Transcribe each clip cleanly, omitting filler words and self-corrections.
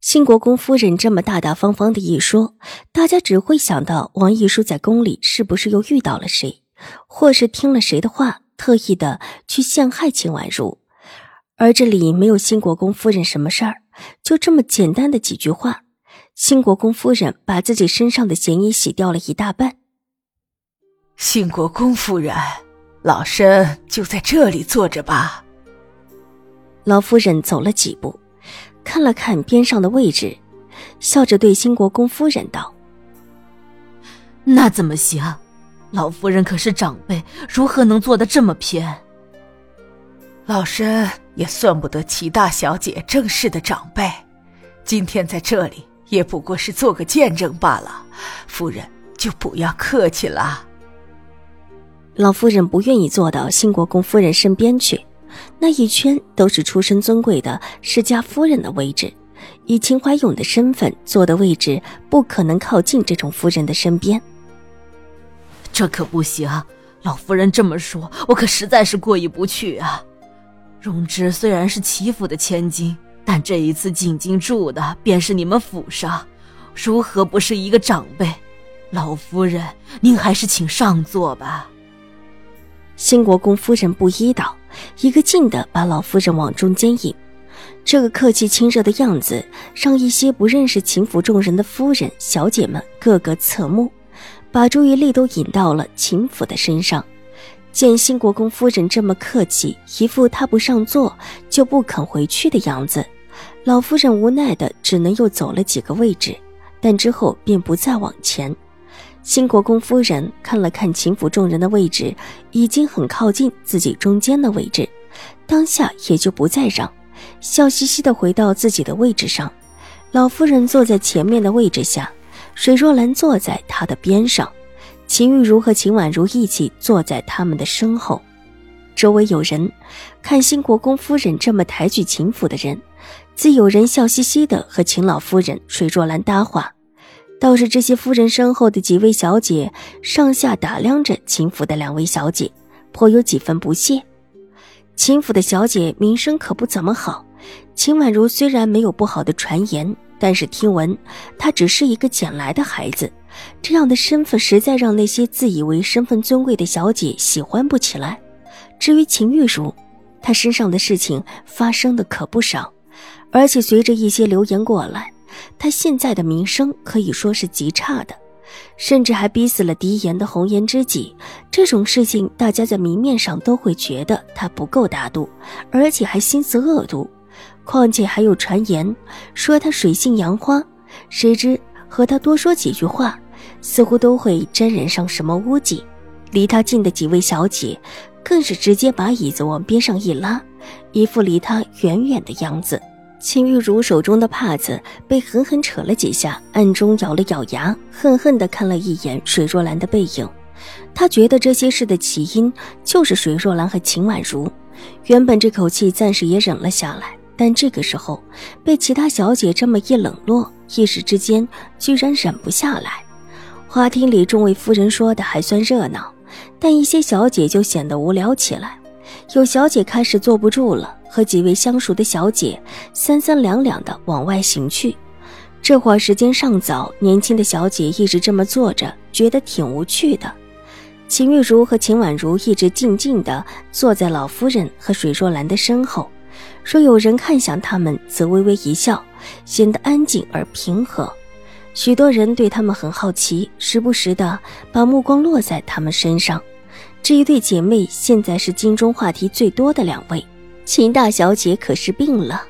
兴国公夫人这么大大方方的一说，大家只会想到王秘书在宫里是不是又遇到了谁，或是听了谁的话特意的去陷害秦婉如。而这里没有兴国公夫人什么事儿，就这么简单的几句话，兴国公夫人把自己身上的嫌疑洗掉了一大半。兴国公夫人，老身就在这里坐着吧。老夫人走了几步，看了看边上的位置，笑着对兴国公夫人道：那怎么行，老夫人可是长辈，如何能坐得这么偏？老身也算不得齐大小姐正式的长辈，今天在这里也不过是做个见证罢了，夫人就不要客气了。老夫人不愿意坐到兴国公夫人身边去，那一圈都是出身尊贵的世家夫人的位置，以秦怀勇的身份坐的位置不可能靠近这种夫人的身边。这可不行，老夫人这么说我可实在是过意不去啊。容芝虽然是齐府的千金，但这一次进京住的便是你们府上，如何不是一个长辈？老夫人您还是请上座吧。兴国公夫人不依道，一个劲地把老夫人往中间引，这个客气亲热的样子让一些不认识秦府众人的夫人小姐们个个侧目，把注意力都引到了秦府的身上。见兴国公夫人这么客气，一副她不上座就不肯回去的样子，老夫人无奈的只能又走了几个位置，但之后便不再往前。兴国公夫人看了看秦府众人的位置，已经很靠近自己中间的位置，当下也就不再让，笑嘻嘻地回到自己的位置上。老夫人坐在前面的位置下，水若兰坐在她的边上，秦玉茹和秦婉如一起坐在他们的身后。周围有人看兴国公夫人这么抬举秦府的人，自有人笑嘻嘻地和秦老夫人、水若兰搭话。倒是这些夫人身后的几位小姐上下打量着秦府的两位小姐，颇有几分不屑。秦府的小姐名声可不怎么好，秦婉如虽然没有不好的传言，但是听闻她只是一个捡来的孩子，这样的身份实在让那些自以为身份尊贵的小姐喜欢不起来。至于秦玉茹，她身上的事情发生的可不少，而且随着一些流言过来，他现在的名声可以说是极差的，甚至还逼死了狄言的红颜知己。这种事情大家在明面上都会觉得他不够大度，而且还心思恶毒，况且还有传言说他水性杨花，谁知和他多说几句话似乎都会沾染上什么污迹。离他近的几位小姐更是直接把椅子往边上一拉，一副离他远远的样子。秦玉茹手中的帕子被狠狠扯了几下，暗中咬了咬牙，恨恨地看了一眼水若兰的背影。她觉得这些事的起因就是水若兰和秦婉如，原本这口气暂时也忍了下来，但这个时候被其他小姐这么一冷落，一时之间居然忍不下来。花厅里众位夫人说的还算热闹，但一些小姐就显得无聊起来。有小姐开始坐不住了，和几位相熟的小姐三三两两地往外行去。这会儿时间尚早，年轻的小姐一直这么坐着觉得挺无趣的。秦玉茹和秦婉如一直静静地坐在老夫人和水若兰的身后，若有人看向他们则微微一笑，显得安静而平和。许多人对他们很好奇，时不时地把目光落在他们身上。这一对姐妹现在是京中话题最多的两位，秦大小姐可是病了。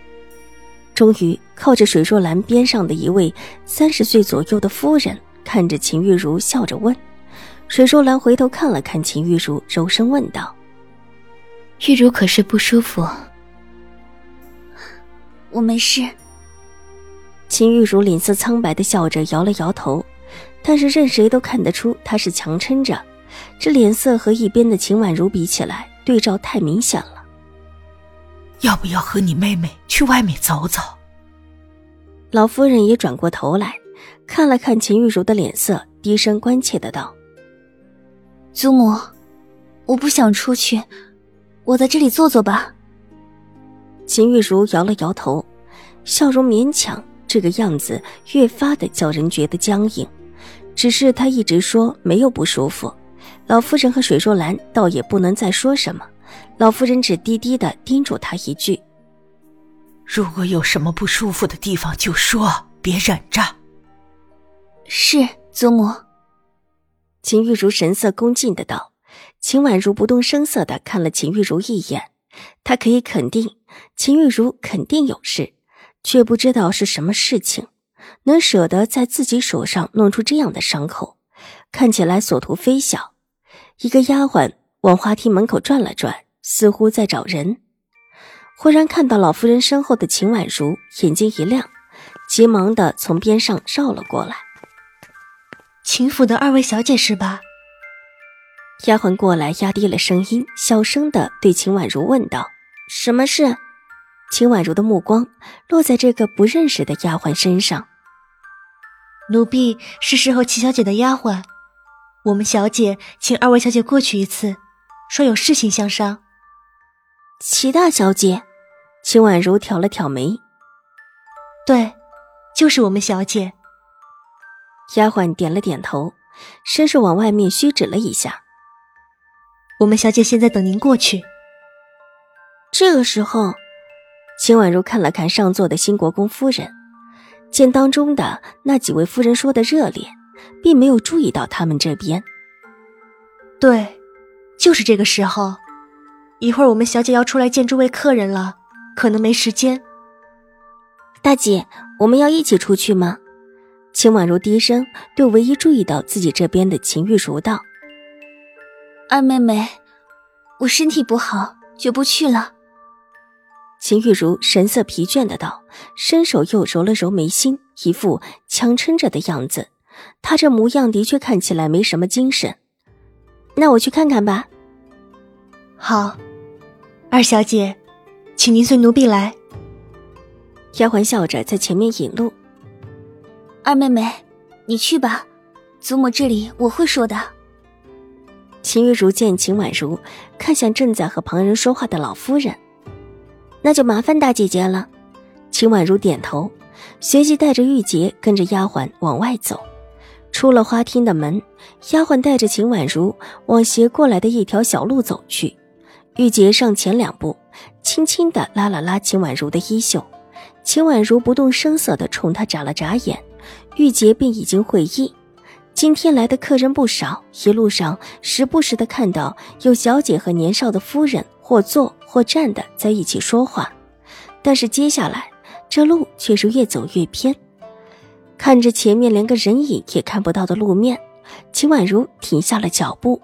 终于靠着水若兰边上的一位30岁左右的夫人看着秦玉茹笑着问。水若兰回头看了看秦玉茹，柔声问道：玉茹可是不舒服？我没事。秦玉茹脸色苍白地笑着摇了摇头，但是任谁都看得出她是强撑着，这脸色和一边的秦婉如比起来对照太明显了。要不要和你妹妹去外面走走？老夫人也转过头来看了看秦玉茹的脸色，低声关切的道：祖母，我不想出去，我在这里坐坐吧。秦玉茹摇了摇头，笑容勉强，这个样子越发的叫人觉得僵硬。只是她一直说没有不舒服，老夫人和水若兰倒也不能再说什么，老夫人只低低的叮嘱她一句：如果有什么不舒服的地方就说，别忍着。是，祖母。秦玉茹神色恭敬的道。秦婉如不动声色的看了秦玉茹一眼，她可以肯定秦玉茹肯定有事，却不知道是什么事情，能舍得在自己手上弄出这样的伤口，看起来所图非小。一个丫鬟往花厅门口转了转，似乎在找人，忽然看到老夫人身后的秦婉如，眼睛一亮，急忙的从边上绕了过来。秦府的二位小姐是吧？丫鬟过来压低了声音，小声地对秦婉如问道：什么事？秦婉如的目光落在这个不认识的丫鬟身上。奴婢是侍候秦小姐的丫鬟，我们小姐请二位小姐过去一次，说有事情相商。齐大小姐？秦婉如挑了挑眉。对，就是我们小姐。丫鬟点了点头，伸手往外面虚指了一下。我们小姐现在等您过去。这个时候，秦婉如看了看上座的新国公夫人，见当中的那几位夫人说的热烈，并没有注意到他们这边。对，就是这个时候，一会儿我们小姐要出来见诸位客人了，可能没时间。大姐，我们要一起出去吗？秦婉如低声对唯一注意到自己这边的秦玉茹道。二妹妹，我身体不好，就不去了。秦玉茹神色疲倦的道，伸手又揉了揉眉心，一副强撑着的样子，她这模样的确看起来没什么精神。那我去看看吧。好，二小姐，请您随奴婢来。丫鬟笑着在前面引路。二妹妹，你去吧，祖母这里我会说的。秦玉茹见秦婉如看向正在和旁人说话的老夫人，那就麻烦大姐姐了。秦婉如点头，随即带着玉洁跟着丫鬟往外走。出了花厅的门，丫鬟带着秦婉如往斜过来的一条小路走去。玉洁上前两步，轻轻地拉了拉秦婉如的衣袖。秦婉如不动声色地冲她眨了眨眼，玉洁便已经会意。今天来的客人不少，一路上时不时地看到有小姐和年少的夫人或坐或站的在一起说话，但是接下来这路却是越走越偏。看着前面连个人影也看不到的路面，秦婉如停下了脚步。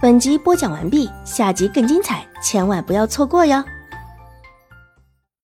本集播讲完毕，下集更精彩，千万不要错过哟。